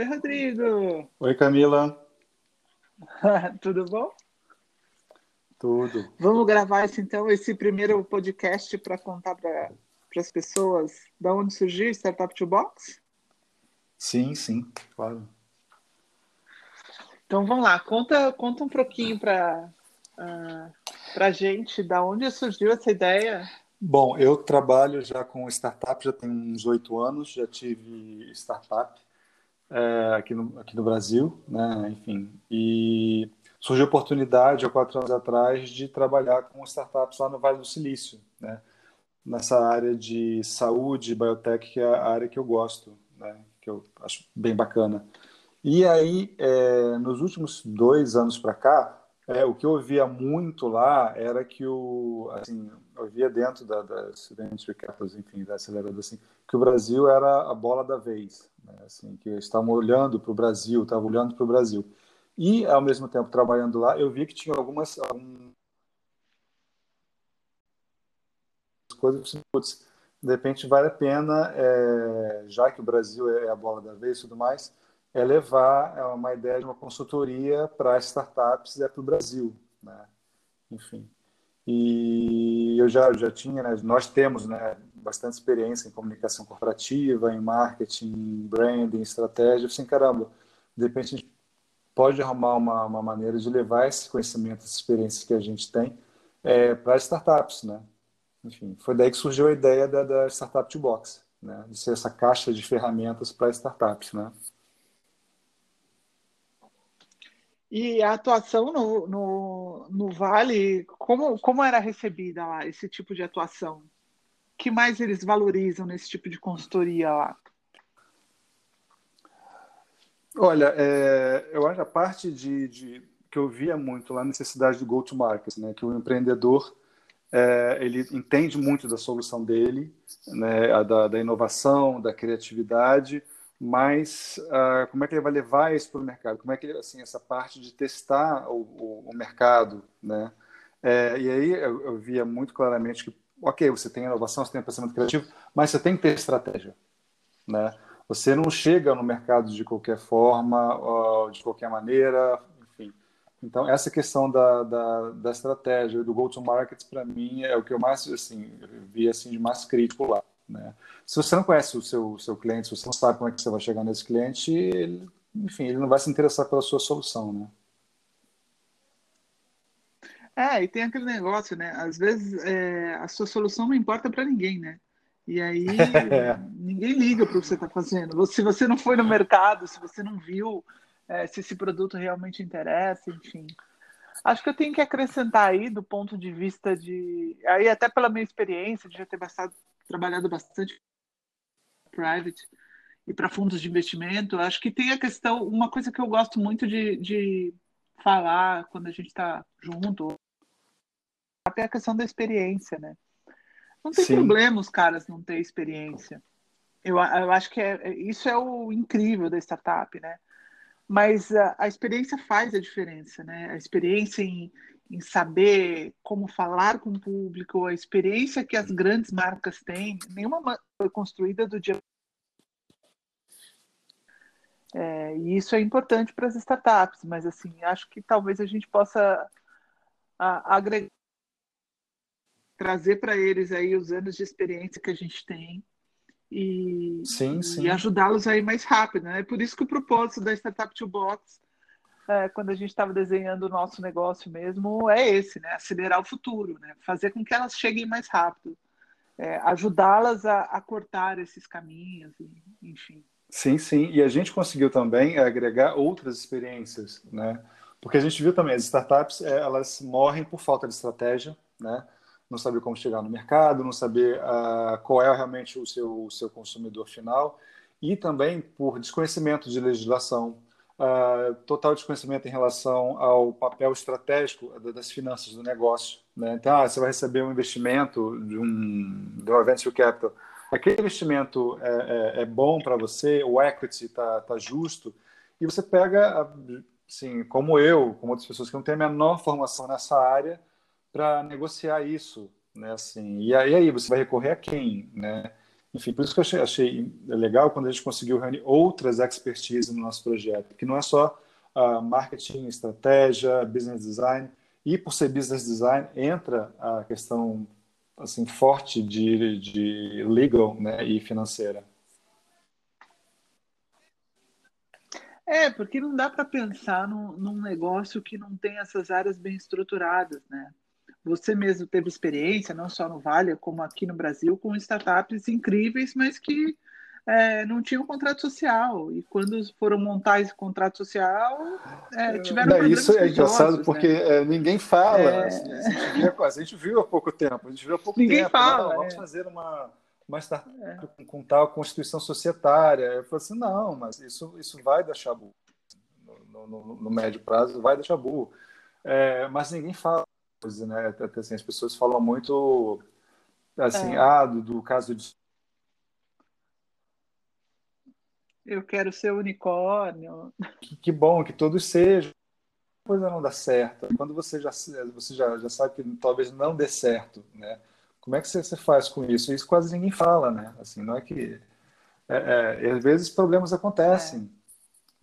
Oi, Rodrigo! Oi, Camila! Tudo bom? Tudo. Vamos gravar esse primeiro podcast para contar para as pessoas de onde surgiu o Startup Toolbox? Sim, claro. Então vamos lá, conta um pouquinho para a gente de onde surgiu essa ideia. Bom, eu trabalho já com startup, já tenho uns 8 anos, já tive startup aqui no Brasil, né? Enfim, e surgiu a oportunidade há 4 anos atrás de trabalhar com startups lá no Vale do Silício, né? Nessa área de saúde, biotech, que é a área que eu gosto, né? Que eu acho bem bacana. E aí, nos últimos 2 anos para cá, o que eu ouvia muito lá era que eu via dentro da Student Recaps, enfim, da aceleradora, assim, que o Brasil era a bola da vez, né? Assim, que eles estavam olhando para o Brasil, E, ao mesmo tempo, trabalhando lá, eu vi que tinha algumas coisas, putz, de repente vale a pena, já que o Brasil é a bola da vez e tudo mais, levar uma ideia de uma consultoria para startups para o Brasil, né? Enfim. E eu já tinha, né? Nós temos, né, bastante experiência em comunicação corporativa, em marketing, em branding, estratégia. Eu pensei, caramba, de repente a gente pode arrumar uma maneira de levar esse conhecimento, essa experiência que a gente tem para startups, né? Enfim, foi daí que surgiu a ideia da Startup Toolbox, né? De ser essa caixa de ferramentas para startups, né? E a atuação no Vale, como era recebida lá, esse tipo de atuação? O que mais eles valorizam nesse tipo de consultoria lá? Olha, eu acho a parte que eu via muito lá, a necessidade do go-to-market, né? Que o empreendedor, ele entende muito da solução dele, né? Da inovação, da criatividade, mas como é que ele vai levar isso para o mercado? Como é que ele, assim, essa parte de testar o mercado, né? E aí eu via muito claramente que, ok, você tem inovação, você tem pensamento criativo, mas você tem que ter estratégia, né? Você não chega no mercado de qualquer forma, ou de qualquer maneira, enfim. Então, essa questão da estratégia, do go-to-market, para mim, é o que eu mais, assim, eu via, assim, de mais crítico lá, né? Se você não conhece o seu cliente, se você não sabe como é que você vai chegar nesse cliente, ele não vai se interessar pela sua solução, né? E tem aquele negócio, né? Às vezes a sua solução não importa para ninguém, né? E aí ninguém liga para o que você está fazendo. Se você não foi no mercado, se você não viu se esse produto realmente interessa, enfim. Acho que eu tenho que acrescentar aí do ponto de vista de... Aí até pela minha experiência de já ter trabalhado bastante private e para fundos de investimento, acho que tem a questão, uma coisa que eu gosto muito de falar quando a gente está junto, é a questão da experiência, né? Não tem problema os caras não ter experiência. Eu acho que isso é o incrível da startup, né? Mas a experiência faz a diferença, né? A experiência em saber como falar com o público, a experiência que as grandes marcas têm, nenhuma foi construída do dia. E isso é importante para as startups, mas assim, acho que talvez a gente possa agregar, trazer para eles aí os anos de experiência que a gente tem e ajudá-los aí mais rápido, né? É por isso que o propósito da Startup Toolbox, quando a gente estava desenhando o nosso negócio mesmo, é esse, né? Acelerar o futuro, né? Fazer com que elas cheguem mais rápido, ajudá-las a cortar esses caminhos, enfim. Sim, e a gente conseguiu também agregar outras experiências, né? Porque a gente viu também, as startups, elas morrem por falta de estratégia, né? Não saber como chegar no mercado, não saber qual é realmente o seu consumidor final, e também por desconhecimento de legislação, total desconhecimento em relação ao papel estratégico das finanças do negócio, né? Então, você vai receber um investimento de um venture capital. Aquele investimento é bom para você, o equity está justo, e você pega, assim, como eu, como outras pessoas que não têm a menor formação nessa área, para negociar isso, né? Assim, e aí você vai recorrer a quem, né? Enfim, por isso que eu achei legal quando a gente conseguiu reunir outras expertise no nosso projeto, que não é só marketing, estratégia, business design, e por ser business design entra a questão assim, forte de legal, né, e financeira. É, porque não dá para pensar num negócio que não tem essas áreas bem estruturadas, né? Você mesmo teve experiência, não só no Vale, como aqui no Brasil, com startups incríveis, mas que não tinham contrato social. E quando foram montar esse contrato social, tiveram problemas. Isso é engraçado, porque ninguém fala. A gente viu há pouco tempo. Ninguém fala. Vamos fazer uma startup com tal constituição societária. Eu falei assim, não, mas isso vai dar chabu. No médio prazo, vai dar chabu. Mas ninguém fala. Né? Até, assim, as pessoas falam muito assim, do caso de... Eu quero ser unicórnio. Que bom que todos sejam. A coisa não dá certo. Quando você já sabe que talvez não dê certo, né? Como é que você faz com isso? Isso quase ninguém fala, né? Assim, não é que... às vezes problemas acontecem,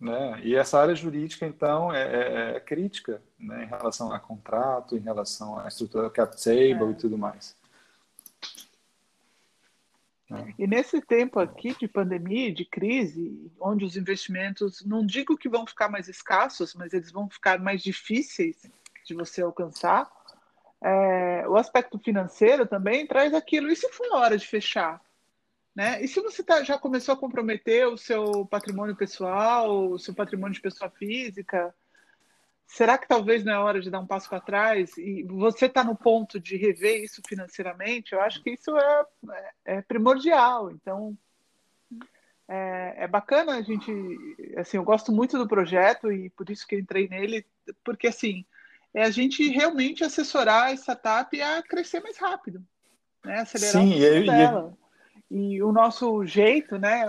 né? E essa área jurídica, então, é crítica, né? Em relação a contrato, em relação à estrutura cap table e tudo mais. E nesse tempo aqui de pandemia, de crise, onde os investimentos, não digo que vão ficar mais escassos, mas eles vão ficar mais difíceis de você alcançar, o aspecto financeiro também traz aquilo. E se for a hora de fechar? Né? E se você já começou a comprometer o seu patrimônio pessoal, o seu patrimônio de pessoa física, será que talvez não é hora de dar um passo para trás? E você está no ponto de rever isso financeiramente? Eu acho que isso é primordial. Então, é bacana a gente... Assim, eu gosto muito do projeto e por isso que eu entrei nele, porque assim... é a gente realmente assessorar a startup a crescer mais rápido, né? Acelerar o crescimento dela. E o nosso jeito, né?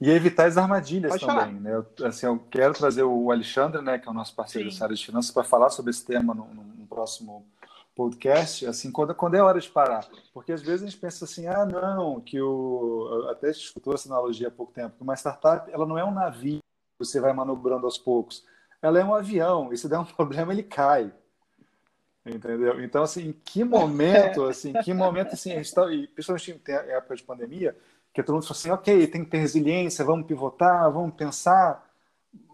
E evitar as armadilhas também, né? Eu quero trazer o Alexandre, né, que é o nosso parceiro da área de finanças, para falar sobre esse tema no próximo podcast, assim, quando é hora de parar. Porque às vezes a gente pensa assim, até escutou essa analogia há pouco tempo, que uma startup, ela não é um navio que você vai manobrando aos poucos. Ela é um avião, e se der um problema, ele cai. Entendeu? Então, assim, em que momento, assim, a gente tá, e principalmente em época de pandemia, que todo mundo fala assim, ok, tem que ter resiliência, vamos pivotar, vamos pensar,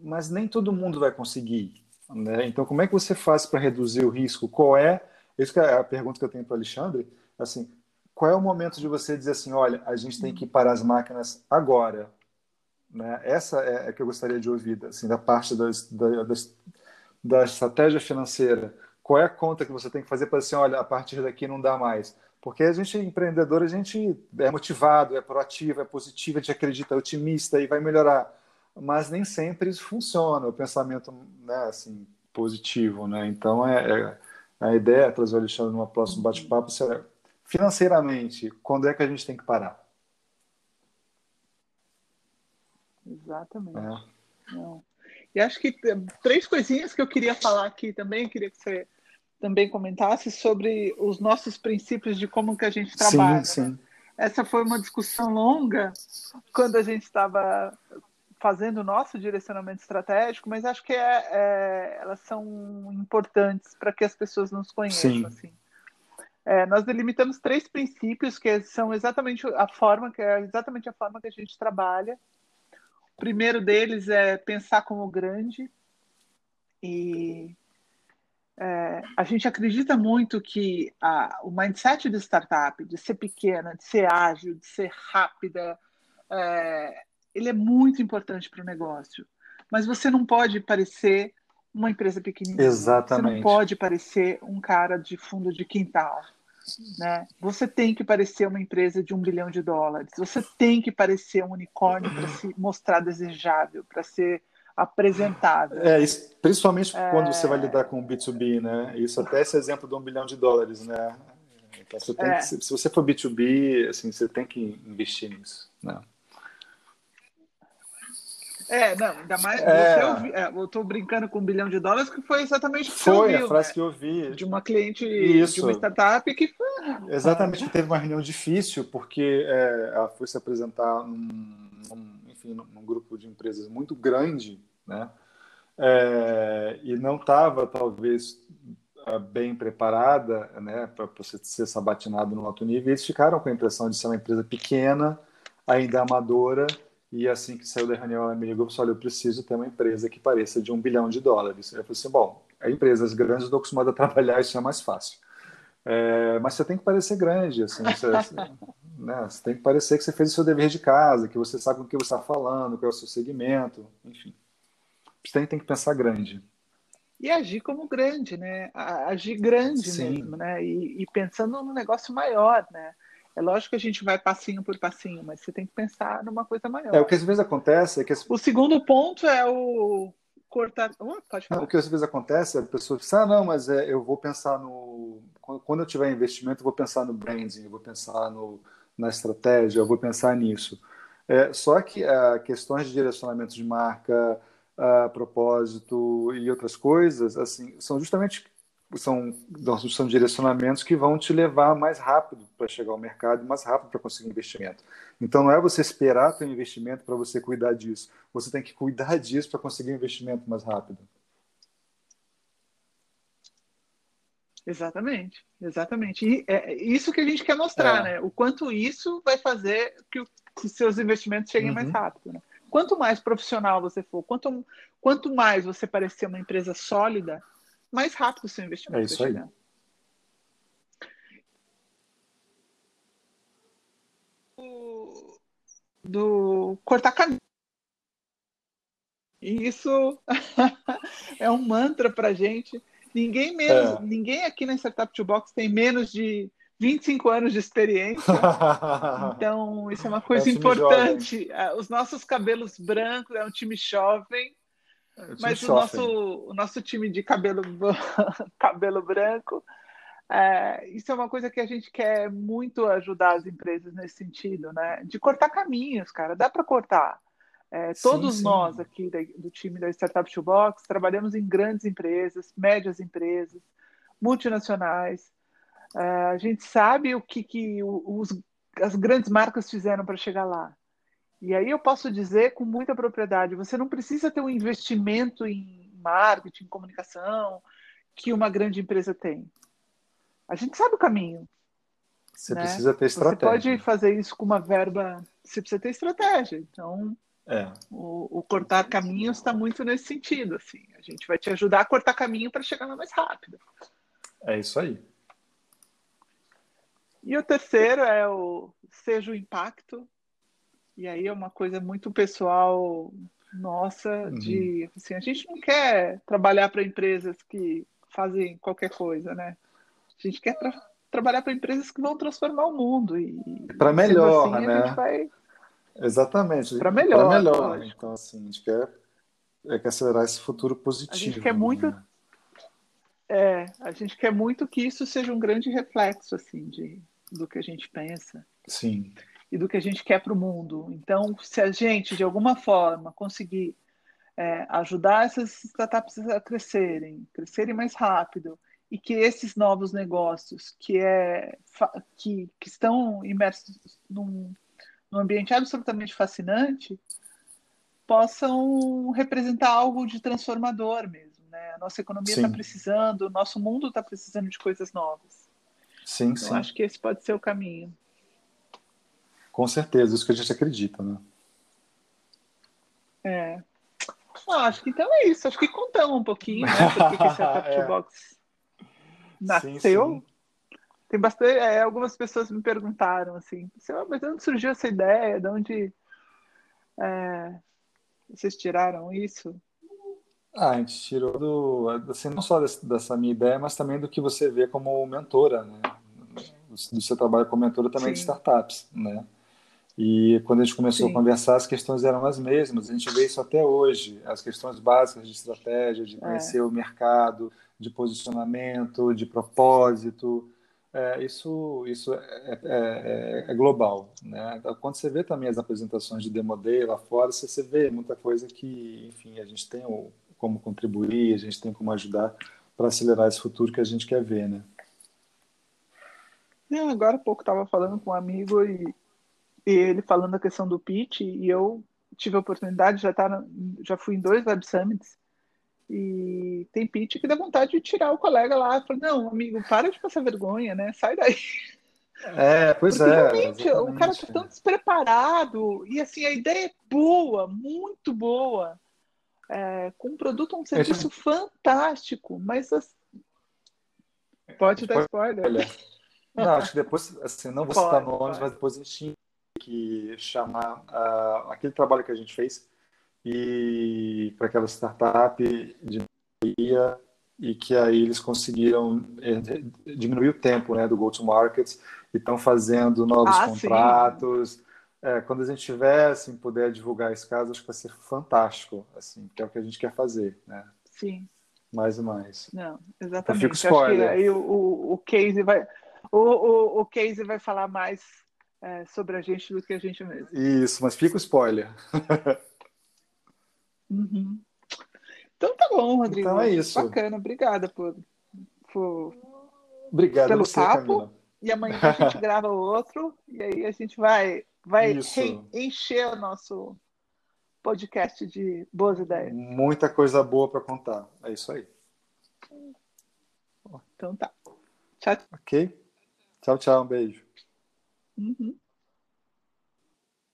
mas nem todo mundo vai conseguir, né? Então, como é que você faz para reduzir o risco? Essa é a pergunta que eu tenho para o Alexandre, assim, qual é o momento de você dizer assim, olha, a gente tem que parar as máquinas agora, né? Essa é a que eu gostaria de ouvir, assim, da parte da estratégia financeira. Qual é a conta que você tem que fazer para assim, olha, a partir daqui não dá mais? Porque a gente, empreendedor, a gente é motivado, é proativo, é positivo, a gente acredita, é otimista e vai melhorar. Mas nem sempre isso funciona, o pensamento, né, assim, positivo, né? Então, a ideia é trazer o Alexandre numa próxima bate-papo, será, financeiramente, quando é que a gente tem que parar? Exatamente. Não. E acho que 3 coisinhas que eu queria falar aqui também, queria que você também comentasse sobre os nossos princípios de como que a gente trabalha. Sim. Essa foi uma discussão longa quando a gente estava fazendo o nosso direcionamento estratégico, mas acho que elas são importantes para que as pessoas nos conheçam. Sim. Assim. Nós delimitamos 3 princípios que são exatamente a forma que a gente trabalha. O primeiro deles é pensar como grande, e a gente acredita muito que o mindset de startup, de ser pequena, de ser ágil, de ser rápida, ele é muito importante para o negócio, mas você não pode parecer uma empresa pequenininha. Exatamente. Você não pode parecer um cara de fundo de quintal, né? Você tem que parecer uma empresa de $1 bilhão, você tem que parecer um unicórnio para se mostrar desejável, para ser apresentável. Principalmente quando você vai lidar com o B2B, né? Isso, até esse exemplo do $1 bilhão, né? Então, você tem que, se você for B2B, assim, você tem que investir nisso, né? É, não, ainda mais você ouviu. É, eu tô brincando com $1 bilhão que foi exatamente o que você ouviu. Foi a frase, né? Que eu ouvi. De uma cliente, isso, de uma startup que foi... Exatamente, que teve uma reunião difícil, porque ela foi se apresentar num grupo de empresas muito grande, né? E não estava, talvez, bem preparada, né, para você ser sabatinado no alto nível. E eles ficaram com a impressão de ser uma empresa pequena, ainda amadora. E assim que saiu da reunião, ela me ligou e disse: olha, eu preciso ter uma empresa que pareça de $1 bilhão. Eu falei assim: bom, empresas grandes eu estou acostumado a trabalhar, isso é mais fácil. Mas você tem que parecer grande, assim, né? Você tem que parecer que você fez o seu dever de casa, que você sabe com o que você está falando, qual é o seu segmento, enfim. Você tem que pensar grande. E agir como grande, né? Agir grande, sim, mesmo, né? E pensando num negócio maior, né? É lógico que a gente vai passinho por passinho, mas você tem que pensar numa coisa maior. O que às vezes acontece é que... O segundo ponto é o cortar... Pode falar. O que às vezes acontece é a pessoa pensar, não, mas eu vou pensar no... Quando eu tiver investimento, eu vou pensar no branding, eu vou pensar na estratégia, eu vou pensar nisso. Só que questões de direcionamento de marca, propósito e outras coisas, assim, são justamente... São direcionamentos que vão te levar mais rápido para chegar ao mercado, mais rápido para conseguir investimento. Então, não é você esperar ter um investimento para você cuidar disso. Você tem que cuidar disso para conseguir um investimento mais rápido. Exatamente, exatamente. E é isso que a gente quer mostrar, né? O quanto isso vai fazer que os seus investimentos cheguem mais rápido, né? Quanto mais profissional você for, quanto mais você parecer uma empresa sólida, mais rápido o seu investimento. É isso aí. Do cortar caminho. E isso é um mantra pra gente. Ninguém aqui na Startup Toolbox tem menos de 25 anos de experiência. Então, isso é uma coisa importante. Jovem. Os nossos cabelos brancos, é um time jovem. Mas o nosso time de cabelo branco, isso é uma coisa que a gente quer muito ajudar as empresas nesse sentido, né? De cortar caminhos, cara. Dá para cortar. Todos nós aqui do time da Startup Toolbox trabalhamos em grandes empresas, médias empresas, multinacionais. A gente sabe o que as grandes marcas fizeram para chegar lá. E aí eu posso dizer com muita propriedade, você não precisa ter um investimento em marketing, em comunicação, que uma grande empresa tem. A gente sabe o caminho. Você, né, precisa ter estratégia. Você pode fazer isso com uma verba, você precisa ter estratégia. Então, o cortar caminhos está muito nesse sentido, assim. A gente vai te ajudar a cortar caminho para chegar lá mais rápido. É isso aí. E o terceiro é seja o impacto. E aí é uma coisa muito pessoal nossa, de assim, a gente não quer trabalhar para empresas que fazem qualquer coisa, né? A gente quer trabalhar para empresas que vão transformar o mundo. Para melhor, assim, né? A gente vai... Exatamente. Para melhor. Para melhor. Lógico. Então, assim, a gente quer acelerar esse futuro positivo. A gente quer muito... Né? A gente quer muito que isso seja um grande reflexo, assim, do que a gente pensa. Sim. E do que a gente quer para o mundo. Então, se a gente, de alguma forma, conseguir ajudar essas startups a crescerem mais rápido, e que esses novos negócios que estão imersos num ambiente absolutamente fascinante, possam representar algo de transformador mesmo, né? A nossa economia está precisando, o nosso mundo está precisando de coisas novas. Sim, então, acho que esse pode ser o caminho. Com certeza, isso que a gente acredita, né? Acho que então é isso. Acho que contamos um pouquinho, né? Porque esse Startup Toolbox nasceu. Sim. Tem bastante... algumas pessoas me perguntaram, assim, mas de onde surgiu essa ideia? De onde vocês tiraram isso? A gente tirou assim, não só dessa minha ideia, mas também do que você vê como mentora, né? Do seu trabalho como mentora também, de startups, né? E quando a gente começou a conversar, as questões eram as mesmas. A gente vê isso até hoje. As questões básicas de estratégia, de conhecer o mercado, de posicionamento, de propósito, Isso é global, né? Então, quando você vê também as apresentações de The Model lá fora, você vê muita coisa que, enfim, a gente tem como contribuir, a gente tem como ajudar para acelerar esse futuro que a gente quer ver, né? Eu agora há pouco estava falando com um amigo e ele falando a questão do pitch, e eu tive a oportunidade, já fui em 2 Web Summits. E tem pitch que dá vontade de tirar o colega lá. Fala, não, amigo, para de passar vergonha, né? Sai daí. Porque o cara tá tão despreparado. E assim, a ideia é boa, muito boa. Com um produto, um serviço fantástico. Mas pode dar spoiler. Não, acho que depois, assim, não vou citar nomes, mas depois a gente tinha que chamar aquele trabalho que a gente fez e para aquela startup de Bahia, e que aí eles conseguiram diminuir o tempo, né, do go-to-market, e estão fazendo novos contratos. Quando a gente tiver, assim, puder divulgar esse caso, acho que vai ser fantástico, assim, que é o que a gente quer fazer, né? Sim. Mais e mais. Não, exatamente. Eu fico spoiler. Acho que aí o Casey vai falar mais sobre a gente do que a gente mesmo. Isso, mas fica o spoiler. Uhum. Então tá bom, Rodrigo. Então é isso. Bacana, obrigada pelo papo. Camila. E amanhã a gente grava outro, e aí a gente vai encher o nosso podcast de boas ideias. Muita coisa boa para contar. É isso aí. Então tá. Tchau. Ok. Tchau, tchau. Um beijo. Uhum.